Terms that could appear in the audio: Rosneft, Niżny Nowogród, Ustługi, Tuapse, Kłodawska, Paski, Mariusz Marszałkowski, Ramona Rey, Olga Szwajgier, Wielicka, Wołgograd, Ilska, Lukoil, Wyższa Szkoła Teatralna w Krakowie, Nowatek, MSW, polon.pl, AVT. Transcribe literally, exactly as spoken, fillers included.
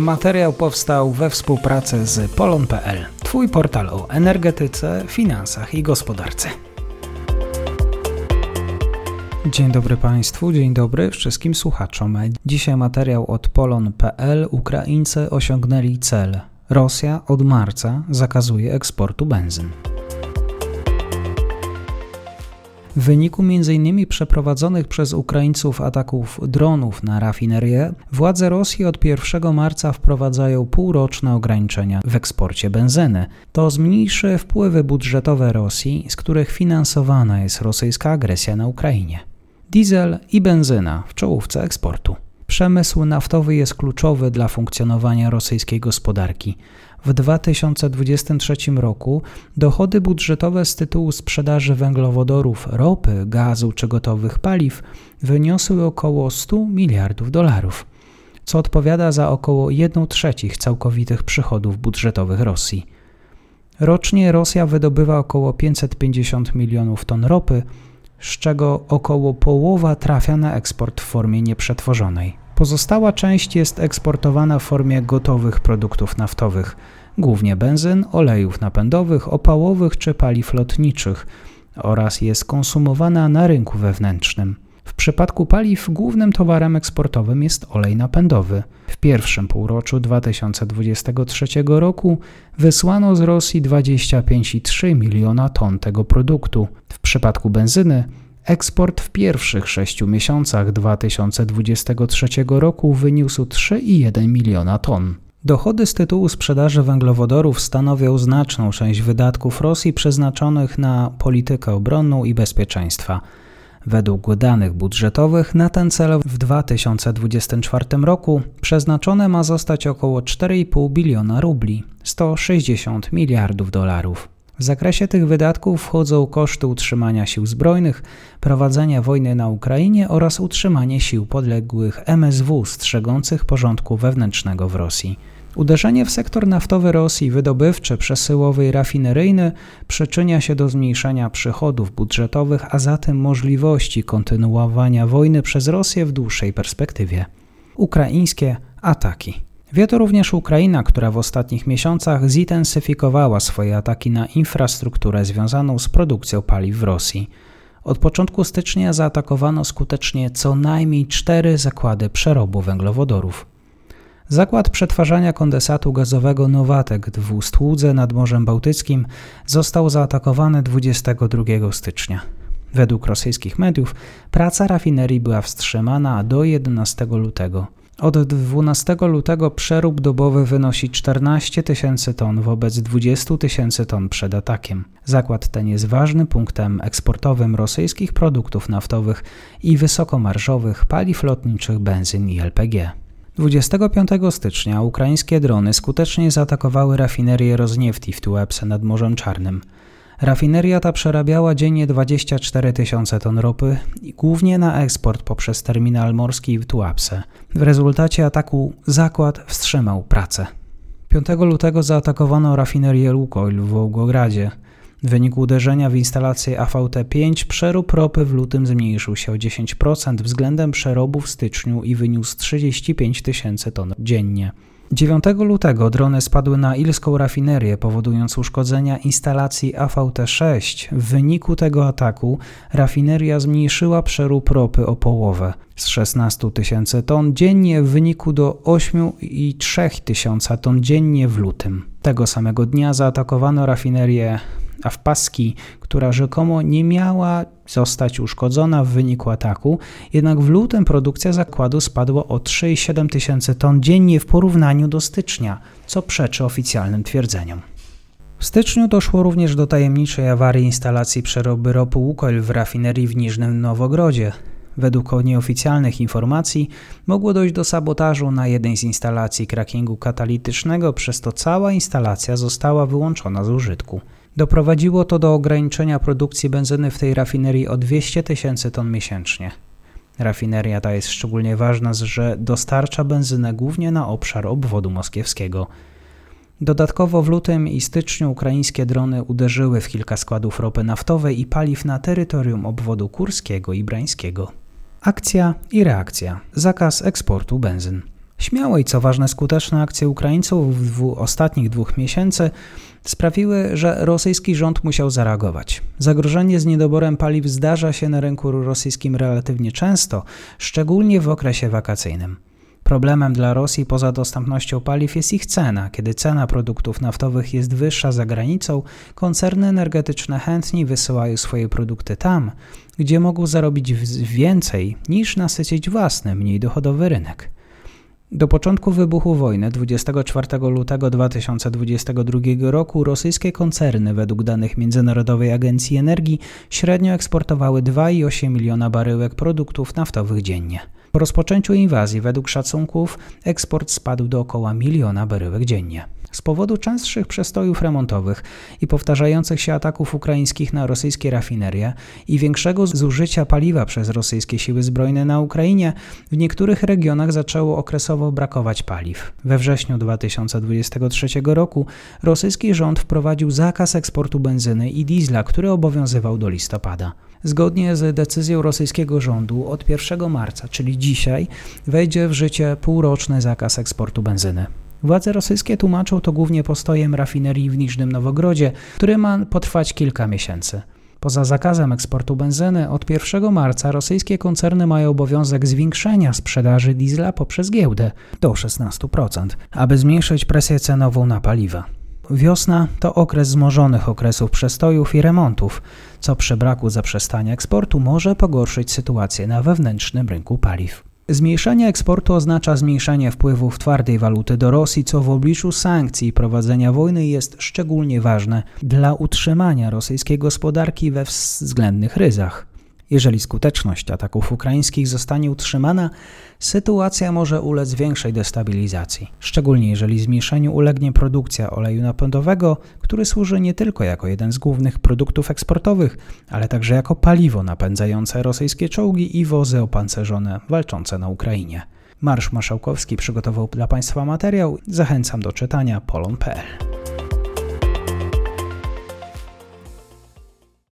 Materiał powstał we współpracy z polon kropka p l, Twój portal o energetyce, finansach i gospodarce. Dzień dobry Państwu, dzień dobry wszystkim słuchaczom. Dzisiaj materiał od polon kropka p l. Ukraińcy osiągnęli cel. Rosja od marca zakazuje eksportu benzyn. W wyniku między innymi przeprowadzonych przez Ukraińców ataków dronów na rafinerie, władze Rosji od pierwszego marca wprowadzają półroczne ograniczenia w eksporcie benzyny. To zmniejszy wpływy budżetowe Rosji, z których finansowana jest rosyjska agresja na Ukrainie. Diesel i benzyna w czołówce eksportu. Przemysł naftowy jest kluczowy dla funkcjonowania rosyjskiej gospodarki. W dwa tysiące dwudziestym trzecim roku dochody budżetowe z tytułu sprzedaży węglowodorów, ropy, gazu czy gotowych paliw wyniosły około stu miliardów dolarów, co odpowiada za około jedną trzecią całkowitych przychodów budżetowych Rosji. Rocznie Rosja wydobywa około pięćset pięćdziesiąt milionów ton ropy, z czego około połowa trafia na eksport w formie nieprzetworzonej. Pozostała część jest eksportowana w formie gotowych produktów naftowych, głównie benzyn, olejów napędowych, opałowych czy paliw lotniczych, oraz jest konsumowana na rynku wewnętrznym. W przypadku paliw głównym towarem eksportowym jest olej napędowy. W pierwszym półroczu dwa tysiące dwudziestego trzeciego roku wysłano z Rosji dwadzieścia pięć i trzy dziesiąte miliona ton tego produktu. W przypadku benzyny eksport w pierwszych sześciu miesiącach dwa tysiące dwudziestego trzeciego roku wyniósł trzy i jeden dziesiąte miliona ton. Dochody z tytułu sprzedaży węglowodorów stanowią znaczną część wydatków Rosji przeznaczonych na politykę obronną i bezpieczeństwa. Według danych budżetowych na ten cel w dwa tysiące dwudziestym czwartym roku przeznaczone ma zostać około cztery i pół biliona rubli, sto sześćdziesiąt miliardów dolarów. W zakresie tych wydatków wchodzą koszty utrzymania sił zbrojnych, prowadzenia wojny na Ukrainie oraz utrzymanie sił podległych M S W strzegących porządku wewnętrznego w Rosji. Uderzenie w sektor naftowy Rosji wydobywczy, przesyłowy i rafineryjny przyczynia się do zmniejszenia przychodów budżetowych, a zatem możliwości kontynuowania wojny przez Rosję w dłuższej perspektywie. Ukraińskie ataki. Wie to również Ukraina, która w ostatnich miesiącach zintensyfikowała swoje ataki na infrastrukturę związaną z produkcją paliw w Rosji. Od początku stycznia zaatakowano skutecznie co najmniej cztery zakłady przerobu węglowodorów. Zakład przetwarzania kondensatu gazowego Nowatek w Ustłudze nad Morzem Bałtyckim został zaatakowany dwudziestego drugiego stycznia. Według rosyjskich mediów praca rafinerii była wstrzymana do jedenastego lutego. Od dwunastego lutego przerób dobowy wynosi czternaście tysięcy ton wobec dwadzieścia tysięcy ton przed atakiem. Zakład ten jest ważnym punktem eksportowym rosyjskich produktów naftowych i wysokomarżowych paliw lotniczych, benzyn i el pe gie. dwudziestego piątego stycznia ukraińskie drony skutecznie zaatakowały rafinerię Rosnefti w Tuapse nad Morzem Czarnym. Rafineria ta przerabiała dziennie dwadzieścia cztery tysiące ton ropy, głównie na eksport poprzez terminal morski w Tuapse. W rezultacie ataku zakład wstrzymał pracę. piątego lutego zaatakowano rafinerię Lukoil w Wołgogradzie. W wyniku uderzenia w instalację a wu te pięć przerób ropy w lutym zmniejszył się o dziesięć procent względem przerobu w styczniu i wyniósł trzydzieści pięć tysięcy ton dziennie. dziewiątego lutego drony spadły na ilską rafinerię, powodując uszkodzenia instalacji a wu te sześć. W wyniku tego ataku rafineria zmniejszyła przerób ropy o połowę, z szesnaście tysięcy ton dziennie w wyniku do osiem i trzy dziesiąte tysiąca ton dziennie w lutym. Tego samego dnia zaatakowano rafinerię a w Paski, która rzekomo nie miała zostać uszkodzona w wyniku ataku, jednak w lutym produkcja zakładu spadła o trzy i siedem dziesiątych tysiąca ton dziennie w porównaniu do stycznia, co przeczy oficjalnym twierdzeniom. W styczniu doszło również do tajemniczej awarii instalacji przeroby ropy Lukoil w rafinerii w Niżnym Nowogrodzie. Według nieoficjalnych informacji mogło dojść do sabotażu na jednej z instalacji crackingu katalitycznego, przez to cała instalacja została wyłączona z użytku. Doprowadziło to do ograniczenia produkcji benzyny w tej rafinerii o dwieście tysięcy ton miesięcznie. Rafineria ta jest szczególnie ważna, że dostarcza benzynę głównie na obszar obwodu moskiewskiego. Dodatkowo w lutym i styczniu ukraińskie drony uderzyły w kilka składów ropy naftowej i paliw na terytorium obwodu kurskiego i brańskiego. Akcja i reakcja. Zakaz eksportu benzyn. Śmiałe i co ważne skuteczne akcje Ukraińców w ostatnich dwóch miesięcy sprawiły, że rosyjski rząd musiał zareagować. Zagrożenie z niedoborem paliw zdarza się na rynku rosyjskim relatywnie często, szczególnie w okresie wakacyjnym. Problemem dla Rosji poza dostępnością paliw jest ich cena. Kiedy cena produktów naftowych jest wyższa za granicą, koncerny energetyczne chętniej wysyłają swoje produkty tam, gdzie mogą zarobić więcej niż nasycić własny, mniej dochodowy rynek. Do początku wybuchu wojny dwudziestego czwartego lutego dwa tysiące dwudziestego drugiego roku rosyjskie koncerny według danych Międzynarodowej Agencji Energii średnio eksportowały dwa i osiem miliona baryłek produktów naftowych dziennie. Po rozpoczęciu inwazji według szacunków eksport spadł do około miliona baryłek dziennie. Z powodu częstszych przestojów remontowych i powtarzających się ataków ukraińskich na rosyjskie rafinerie i większego zużycia paliwa przez rosyjskie siły zbrojne na Ukrainie w niektórych regionach zaczęło okresowo brakować paliw. We wrześniu dwa tysiące dwudziestego trzeciego roku rosyjski rząd wprowadził zakaz eksportu benzyny i diesla, który obowiązywał do listopada. Zgodnie z decyzją rosyjskiego rządu od pierwszego marca, czyli dzisiaj, wejdzie w życie półroczny zakaz eksportu benzyny. Władze rosyjskie tłumaczą to głównie postojem rafinerii w Niżnym Nowogrodzie, który ma potrwać kilka miesięcy. Poza zakazem eksportu benzyny od pierwszego marca rosyjskie koncerny mają obowiązek zwiększenia sprzedaży diesla poprzez giełdę do szesnastu procent, aby zmniejszyć presję cenową na paliwa. Wiosna to okres wzmożonych okresów przestojów i remontów, co przy braku zaprzestania eksportu może pogorszyć sytuację na wewnętrznym rynku paliw. Zmniejszenie eksportu oznacza zmniejszenie wpływów twardej waluty do Rosji, co w obliczu sankcji i prowadzenia wojny jest szczególnie ważne dla utrzymania rosyjskiej gospodarki we względnych ryzach. Jeżeli skuteczność ataków ukraińskich zostanie utrzymana, sytuacja może ulec większej destabilizacji, szczególnie jeżeli zmniejszeniu ulegnie produkcja oleju napędowego, który służy nie tylko jako jeden z głównych produktów eksportowych, ale także jako paliwo napędzające rosyjskie czołgi i wozy opancerzone walczące na Ukrainie. Mariusz Marszałkowski przygotował dla Państwa materiał. Zachęcam do czytania polon kropka pl.